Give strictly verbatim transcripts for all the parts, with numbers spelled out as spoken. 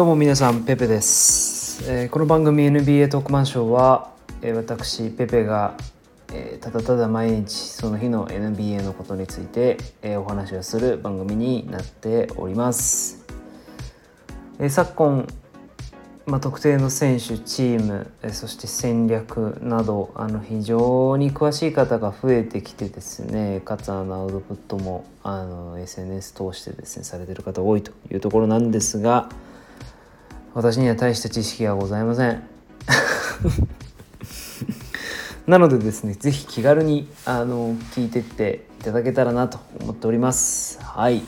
どうも皆さん、ペペです、えー、この番組 エヌビーエー トークマンショーは、えー、私ペペが、えー、ただただ毎日その日の エヌビーエー のことについて、えー、お話をする番組になっております、えー、昨今、まあ、特定の選手、チーム、えー、そして戦略などあの非常に詳しい方が増えてきてですね、かつあのアウトプットもあの エスエヌエス 通してですねされている方多いというところなんですが、私には大した知識はございませんなのでですね、ぜひ気軽にあの聞いてっていただけたらなと思っております。はい、じ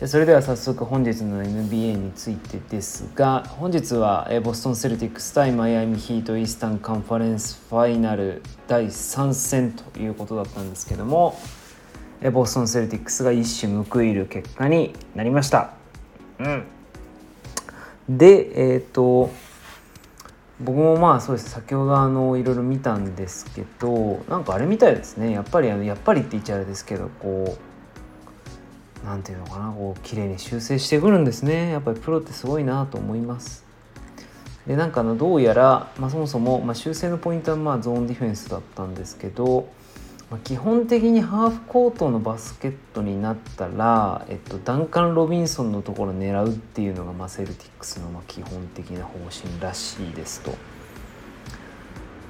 ゃあそれでは早速本日の エヌビーエー についてですが、本日はボストンセルティックス対マイアミヒートイースタンカンファレンスファイナルだいさん戦ということだったんですけども、ボストンセルティックスが一矢報いる結果になりました。うんで、えーと、僕もまあそうです。先ほどあのいろいろ見たんですけど、なんかあれみたいですね。やっぱりあのやっぱりって言っちゃあれですけど、こうなんていうのかな、こう綺麗に修正してくるんですね。やっぱりプロってすごいなと思います。で、なんかあのどうやら、まあ、そもそも、まあ、修正のポイントはまあゾーンディフェンスだったんですけど、まあ、基本的にハーフコートのバスケットになったら、えっと、ダンカン・ロビンソンのところを狙うっていうのが、まあ、セルティックスのまあ基本的な方針らしいですと。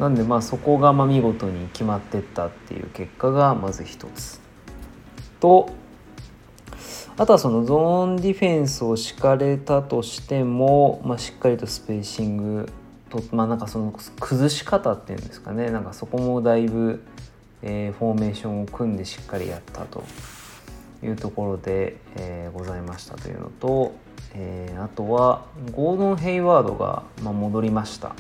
なんでまあそこがまあ見事に決まってったっていう結果がまず一つと、あとはそのゾーンディフェンスを敷かれたとしても、まあ、しっかりとスペーシングと、まあ、なんかその崩し方っていうんですかね、なんかそこもだいぶえー、フォーメーションを組んでしっかりやったというところで、えー、ございましたというのと、えー、あとはゴードン・ヘイワードが、まあ、戻りました。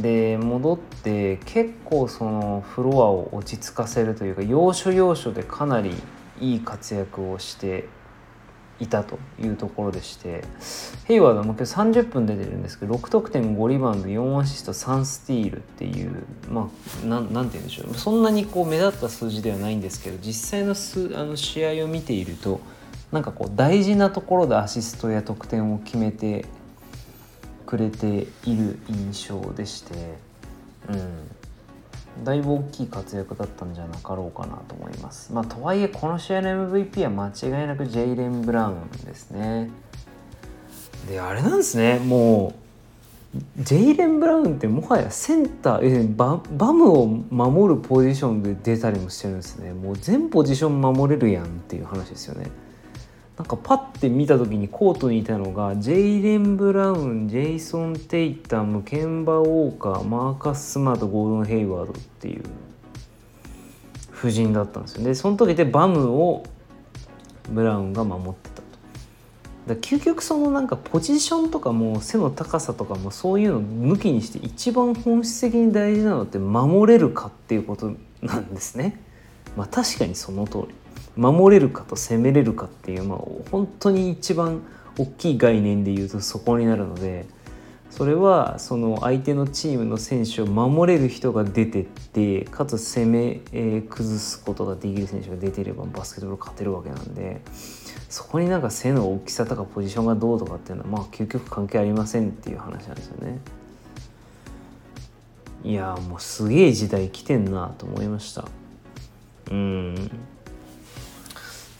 で、戻って結構そのフロアを落ち着かせるというか、要所要所でかなりいい活躍をしていたというところでして、ヘイワードも今日さんじゅっぷん出てるんですけど、ろくとくてんごりばうんどよんアシストさんスティールっていう、まあ な, なんて言うんでしょう、そんなにこう目立った数字ではないんですけど、実際 の, 数あの試合を見ていると、なんかこう大事なところでアシストや得点を決めてくれている印象でして、うん、だいぶ大きい活躍だったんじゃなかろうかなと思います。まあ、とはいえこの試合の エムブイピー は間違いなくジェイレン・ブラウンですね。で、あれなんですね、もうジェイレン・ブラウンってもはやセンター バ, バムを守るポジションで出たりもしてるんですね。もう全ポジション守れるやんっていう話ですよね。なんかパッて見た時にコートにいたのがジェイレン・ブラウン、ジェイソン・テイタム、ケンバ・ウォーカー、マーカス・スマート、ゴードン・ヘイワードっていう布陣だったんですよね。その時でバムをブラウンが守ってたと。だから究極そのなんかポジションとかも背の高さとかもそういうのを抜きにして、一番本質的に大事なのって守れるかっていうことなんですね。まあ確かにその通り。守れるかと攻めれるかっていう、まあ、本当に一番大きい概念で言うとそこになるので、それはその相手のチームの選手を守れる人が出てって、かつ攻め、えー、崩すことができる選手が出ていればバスケットボール勝てるわけなんで、そこになんか背の大きさとかポジションがどうとかっていうのはまあ究極関係ありませんっていう話なんですよね。いやもうすげえ時代来てんなと思いました。うん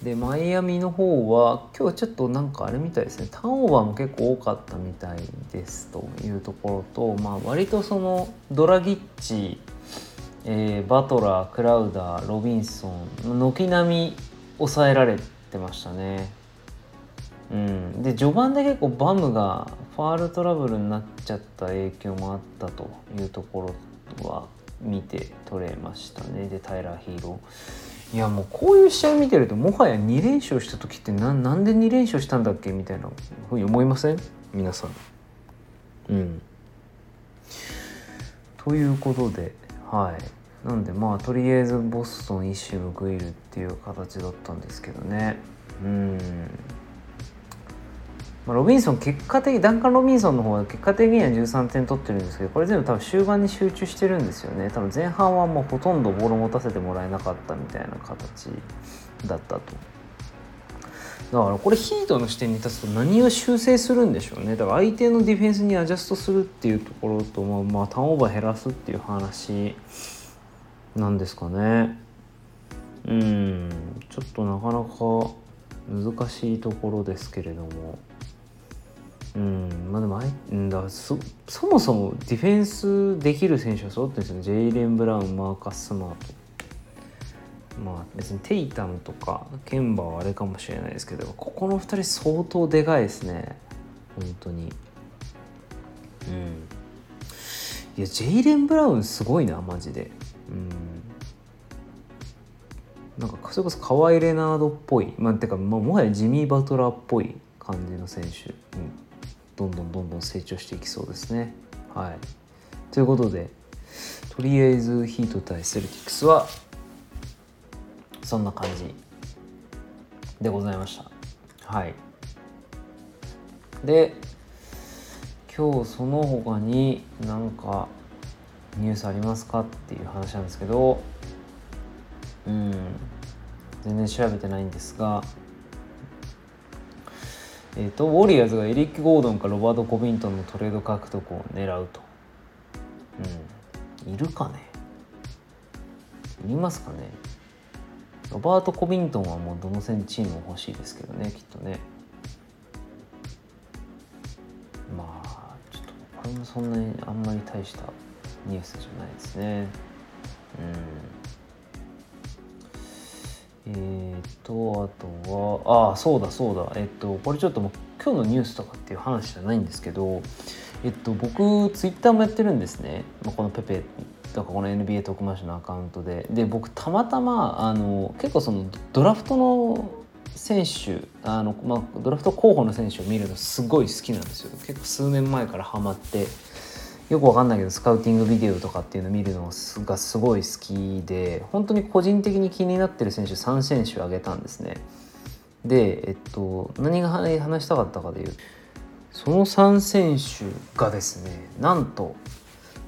で、マイアミの方は今日はちょっとなんかあれみたいですね、ターンオーバーも結構多かったみたいですというところと、まあ、割とそのドラギッチ、えー、バトラー、クラウダー、ロビンソン軒並み抑えられてましたね。うん、で序盤で結構バムがファールトラブルになっちゃった影響もあったというところは見て取れましたね。で、タイラー・ヒーロー、いやもうこういう試合見てるともはやにれんしょうした時ってな ん, なんでにれんしょうしたんだっけみたいなふうに思いません皆さん。うん。ということで、はい。なんでまあとりあえずボストン一矢報いるっていう形だったんですけどね。うん。まあ、ロビンソン結果的ダンカン・ロビンソンの方は結果的にはじゅうさんてん取ってるんですけど、これ全部多分終盤に集中してるんですよね。多分前半はもうほとんどボールを持たせてもらえなかったみたいな形だったと。だからこれヒートの視点に立つと何を修正するんでしょうね。だから相手のディフェンスにアジャストするっていうところと、まあ、まあターンオーバー減らすっていう話なんですかね。うんちょっとなかなか難しいところですけれども、うんまあでもんだ そ, そもそもディフェンスできる選手は揃ってるんですよね。ジェイレン・ブラウン、マーカス・スマート、まあ別にテイタムとかケンバはあれかもしれないですけど、ここのふたり相当でかいですね本当に。うんいやジェイレン・ブラウンすごいなマジで。うんなんかそれこそカワイ・レナードっぽい、まあてか、まあ、もはやジミー・バトラーっぽい感じの選手、うん、どんどんどんどん成長していきそうですね。はいということでとりあえずヒート対セルティックスはそんな感じでございました。はい。で、今日その他に何かニュースありますかっていう話なんですけど、うん、全然調べてないんですが、えっと、ウォリアーズがエリック・ゴードンかロバート・コビントンのトレード獲得を狙うと。うん、いるかね？いますかね？ロバート・コビントンはもうどの選チームも欲しいですけどねきっとね。まあちょっとこれもそんなにあんまり大したニュースじゃないですね。うんえー、っとあとはあそうだそうだえっとこれちょっともう今日のニュースとかっていう話じゃないんですけど、えっと僕ツイッターもやってるんですね、まあ、このペペとかこの エヌビーエー 特マッシュのアカウントでで僕たまたまあの結構そのドラフトの選手あの、まあ、ドラフト候補の選手を見るのすごい好きなんですよ。結構数年前からハマってよくわかんないけどスカウティングビデオとかっていうのを見るのがすごい好きで本当に個人的に気になってる選手さん選手挙げたんですね。でえっと何が話したかったかでいうそのさん選手がですねなんと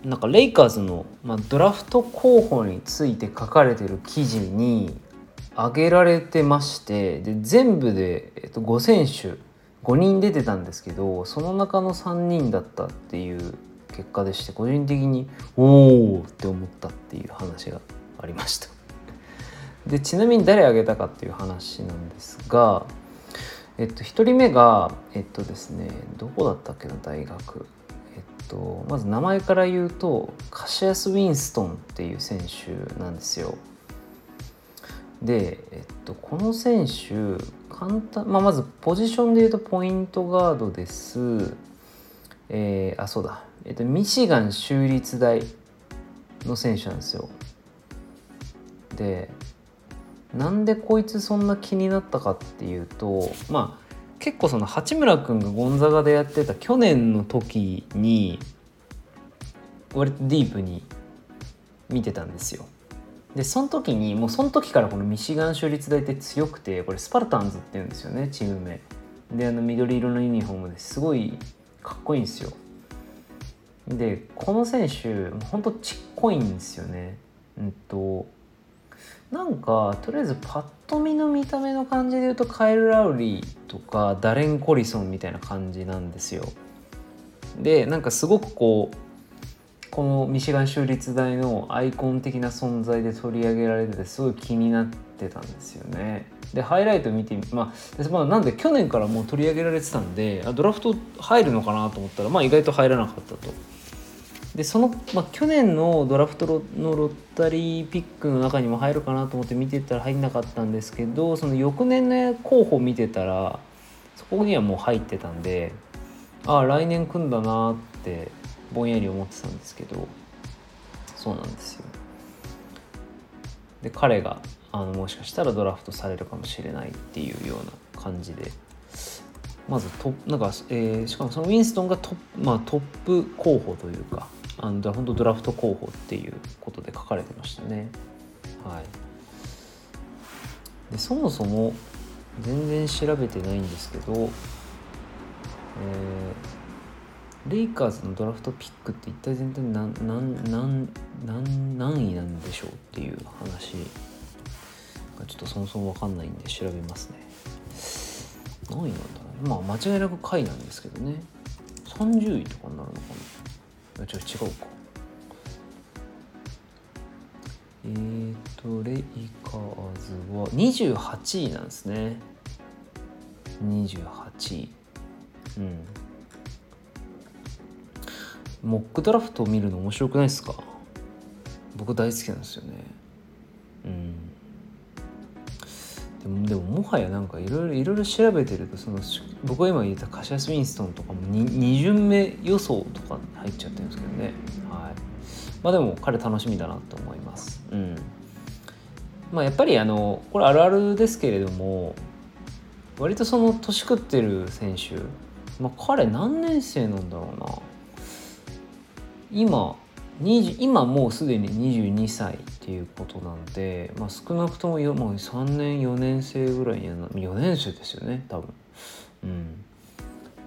なんかレイカーズの、まあ、ドラフト候補について書かれてる記事に挙げられてまして、で全部で、えっと、ご選手ごにん出てたんですけどその中のさんにんだったっていう結果でして、個人的におーって思ったっていう話がありました。でちなみに誰挙げたかっていう話なんですが、えっと、ひとりめがえっとですねどこだったっけな大学まず名前から言うとカシアス・ウィンストンっていう選手なんですよ。で、えっと、この選手簡単、まあ、まずポジションで言うとポイントガードです、えー、あそうだ、えっと、ミシガン州立大の選手なんですよ。でなんでこいつそんな気になったかっていうとまあ結構その八村君がゴンザガでやってた去年の時に割とディープに見てたんですよ。でその時にもうその時からこのミシガン州立大って強くて、これスパルタンズって言うんですよねチーム名で、あの緑色のユニフォームですごいかっこいいんですよ。でこの選手ほんとちっこいんですよね。うんとなんかとりあえずパッと見の見た目の感じで言うとカイル・ラウリーとかダレン・コリソンみたいな感じなんですよ。でなんかすごくこうこのミシガン州立大のアイコン的な存在で取り上げられててすごい気になってたんですよね。でハイライト見てまあ、まあ、なんで去年からもう取り上げられてたんでドラフト入るのかなと思ったら、まあ、意外と入らなかったと。でその、まあ、去年のドラフトのロッタリーピックの中にも入るかなと思って見てたら入んなかったんですけど、その翌年の候補見てたらそこにはもう入ってたんで、ああ来年組んだなってぼんやり思ってたんですけど、そうなんですよ。で彼があのもしかしたらドラフトされるかもしれないっていうような感じで、まずトなんか、えー、しかもそのウィンストンがトップ、まあ、トップ候補というかあの本当ドラフト候補っていうことで書かれてましたね。はい、でそもそも全然調べてないんですけど、えー、レイカーズのドラフトピックって一体全体何何何何何位なんでしょうっていう話がちょっとそもそも分かんないんで調べますね。何位なんだろう。まあ間違いなく下位なんですけどね。さんじゅういとかになるのかな。ちょっと違うか。えーとレイカーズはにじゅうはちいなんですね。にじゅうはちい。うん。モックドラフトを見るの面白くないですか？僕大好きなんですよね。うん。でも、でももはやなんかいろいろいろいろ調べてると、その僕が今言ったカシアス・ウィンストンとかもに巡目予想とかに入っちゃってるんですけどね。はい。まあでも彼楽しみだなと思います。うん。まあやっぱりあのこれあるあるですけれども、割とその年食ってる選手、まあ彼何年生なんだろうな。今にじゅう今もうすでににじゅうにさいっていうことなんで、まあ、少なくともよ、まあ、さんねんよねん生ぐらいにはなよねん生ですよね多分、うん、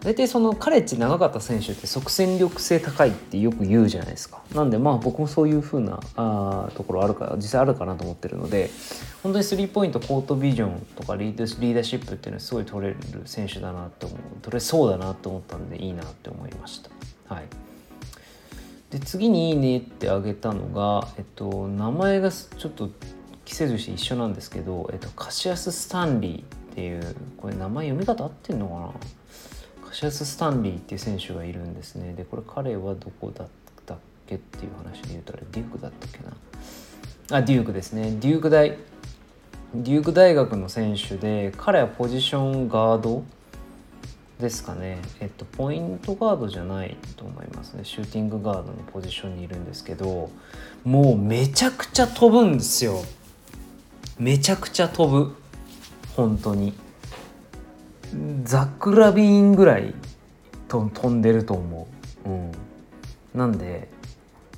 大体そのカレッジ長かった選手って即戦力性高いってよく言うじゃないですか。なんでまあ僕もそういうふうなあところあるから実際あるかなと思ってるので、本当にスリーポイントコートビジョンとかリーダーシップっていうのはすごい取れる選手だなって思う、取れそうだなと思ったんでいいなって思いました。はい。で次にいいねってあげたのが、えっと、名前がちょっと季節として一緒なんですけど、えっと、カシアス・スタンリーっていう、これ名前読み方合ってんのかな。カシアス・スタンリーっていう選手がいるんですね。でこれ彼はどこだったっけっていう話で言うと、あれデュークだったっけなあ、デュークですね。デューク大デューク大学の選手で、彼はポジションガードですかね。えっと、ポイントガードじゃないと思いますね。シューティングガードのポジションにいるんですけど、もうめちゃくちゃ飛ぶんですよ。めちゃくちゃ飛ぶ。本当にザクラビーンぐらいと飛んでると思う、うん、なんで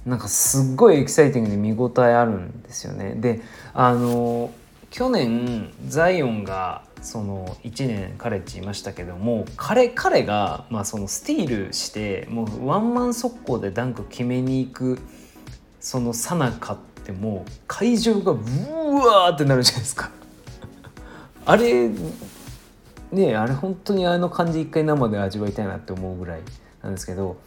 なんかすっごいエキサイティングで見応えあるんですよね。であの去年ザイオンがそのいちねんカレッジいましたけども、彼、彼がまあそのスティールして、もうワンマン速攻でダンク決めに行くそのさなかって、もう会場がうわーってなるじゃないですかあれね、あれ本当にあの感じ一回生で味わいたいなって思うぐらいなんですけど、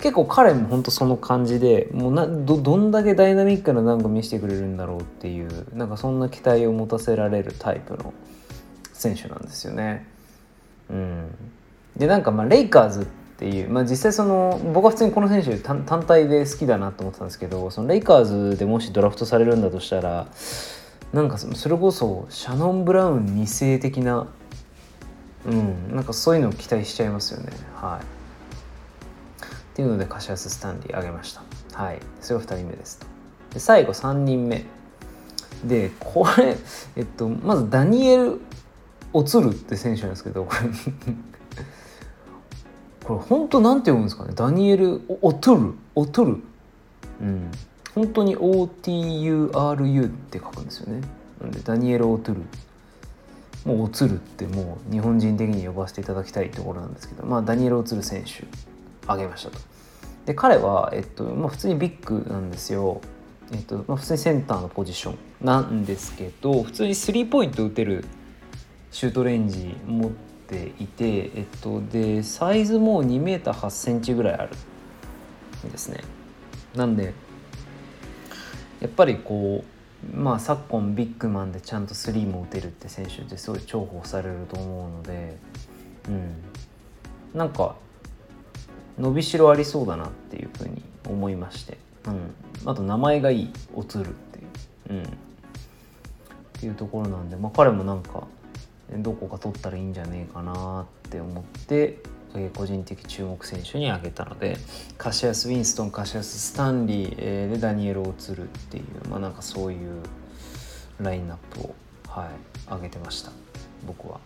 結構彼も本当その感じで、もうな ど, どんだけダイナミックなダンク見せてくれるんだろうっていう、なんかそんな期待を持たせられるタイプの選手なんですよね。うん、でなんかまあレイカーズっていう、まあ、実際その僕は普通にこの選手 単, 単体で好きだなと思ってたんですけど、そのレイカーズでもしドラフトされるんだとしたら、なんかそれこそシャノン・ブラウンに世的な、うん、なんかそういうのを期待しちゃいますよね。はい。っていうのでカシアス・スタンリーあげました。はい。それがふたりめです。で最後さんにんめで、これえっとまずダニエルオツルって選手なんですけど、これこれ本当なんて読むんですかね。ダニエルオトゥルオトゥル、うん、本当に オーティーユーアールユー って書くんですよね。なんでダニエルオトゥル、もうオツルってもう日本人的に呼ばせていただきたいところなんですけど、まあダニエルオツル選手挙げましたと。で彼はえっとまあ普通にビッグなんですよ。えっとまあ普通にセンターのポジションなんですけど、普通にスリーポイント打てるシュートレンジ持っていて、えっと、でサイズも にメートルはちセンチ ぐらいあるんですね。なんでやっぱりこう、まあ、昨今ビッグマンでちゃんとスリーも打てるって選手ってすごい重宝されると思うので、うん、なんか伸びしろありそうだなっていうふうに思いまして、うん、あと名前がいいオツルっていう、うん、っていうところなんで、まあ、彼もなんかどこか取ったらいいんじゃねえかなって思って、えー、個人的注目選手に挙げたので、カシアス・ウィンストン、カシアス・スタンリー、えー、でダニエル・オツルっていう、まあなんかそういうラインナップを、はい、挙げてました僕は。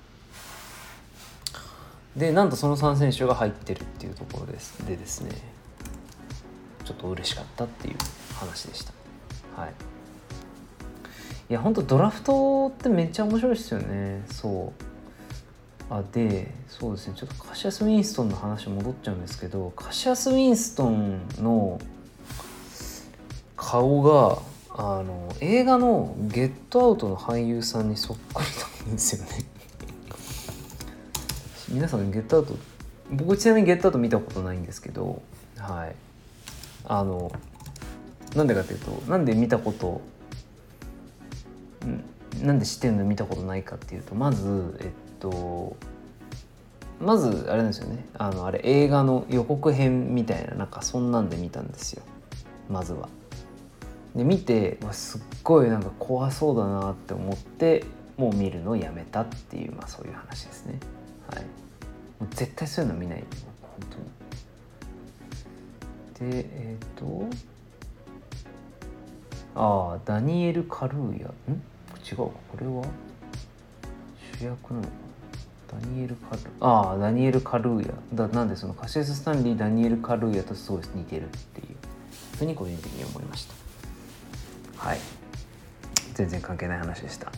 でなんとそのさん選手が入ってるっていうところですでですね、ちょっと嬉しかったっていう話でした。はい。いや本当ドラフトってめっちゃ面白いですよね。そうあでそうですね、ちょっとカシアス・ウィンストンの話戻っちゃうんですけど、カシアス・ウィンストンの顔があの映画の「ゲットアウト」の俳優さんにそっくりなんですよね皆さんゲットアウト、僕ちなみにゲットアウト見たことないんですけど、はい、あのなんでかっていうと、なんで見たことなんで知ってるの見たことないかっていうと、まずえっとまずあれなんですよね、あのあれ映画の予告編みたいな、なんかそんなんで見たんですよ、まずは。で見てすっごいなんか怖そうだなって思って、もう見るのをやめたっていう、まあそういう話ですね。はい、もう絶対そういうの見ないよ本当に。でえっとああダニエル・カルーヤ、ん違うか、これは主役なのかな、ダニエル・カルーヤ、ああダニエル・カルーヤだ、なんでそのカシウス・スタンリー、ダニエル・カルーヤとすごい似てるっていうふうに個人的に思いました。はい、全然関係ない話でした、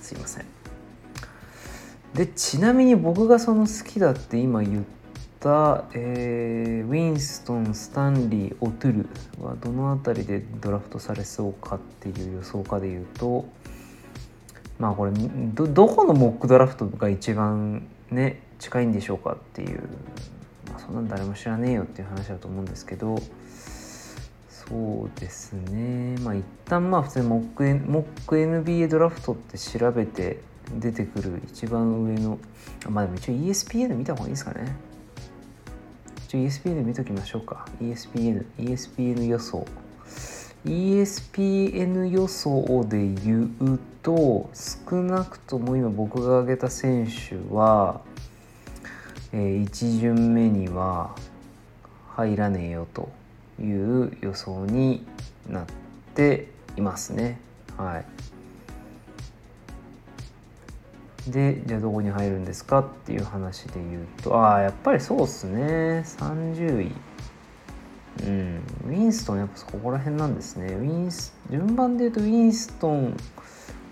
すいません。でちなみに僕がその好きだって今言った、えー、ウィンストン、スタンリー、オトゥルはどのあたりでドラフトされそうかっていう予想かで言うと、まあこれ ど, どこのモックドラフトが一番ね近いんでしょうかっていう、まあ、そんなん誰も知らねえよっていう話だと思うんですけど、そうですね、まあ一旦まあ普通にモック、モック エヌビーエー ドラフトって調べて出てくる一番上の、まあでも一応 イーエスピーエヌ 見た方がいいですかね、一応 イーエスピーエヌ 見ときましょうか。 イーエスピーエヌ、 イーエスピーエヌ 予想、 イーエスピーエヌ 予想で言うと、少なくとも今僕が挙げた選手は、えー、いち巡目には入らねえよという予想になっていますね。はい、でじゃあどこに入るんですかっていう話で言うと、ああやっぱりそうっすね、さんじゅうい、うん、ウィンストン、やっぱここら辺なんですね。ウィンス順番で言うとウィンストン、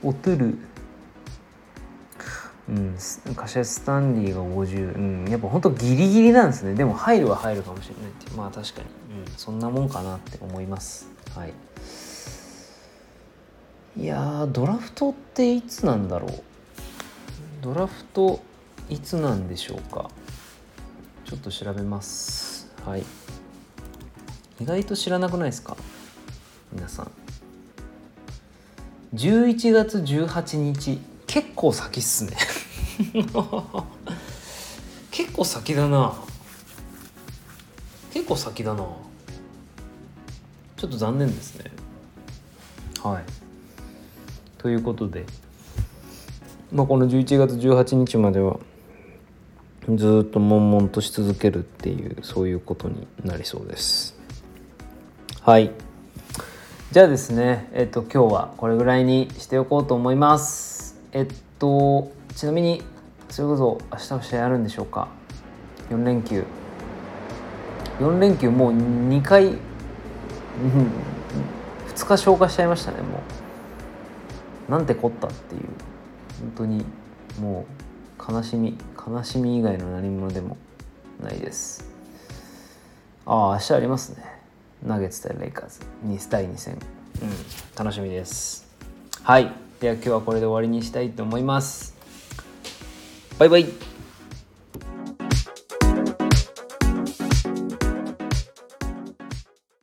オトゥル、うん、カシャスタンリーがごじゅう、うん、やっぱ本当ギリギリなんですね。でも入るは入るかもしれないっていう、まあ確かに、うん、そんなもんかなって思います。はい、いやドラフトっていつなんだろう、ドラフトいつなんでしょうか、ちょっと調べます。はい、意外と知らなくないですか皆さん。じゅういちがつじゅうはちにち、結構先っすね結構先だな結構先だなちょっと残念ですね。はい、ということで、まあ、このじゅういちがつじゅうはちにちまではずっと悶々とし続けるっていう、そういうことになりそうです。はい、じゃあですね、えっと今日はこれぐらいにしておこうと思います。えっと、ちなみにそれこそ明日は試合あるんでしょうか。よんれんきゅう、よんれんきゅうもうにかい、うん、ふつか消化しちゃいましたね。もうなんてこったっていう、本当にもう悲しみ悲しみ以外の何物でもないです。ああ明日ありますね、ナゲッツ対レイカーズだいに戦、うん、楽しみです。はい、では今日はこれで終わりにしたいと思います。バイバイ。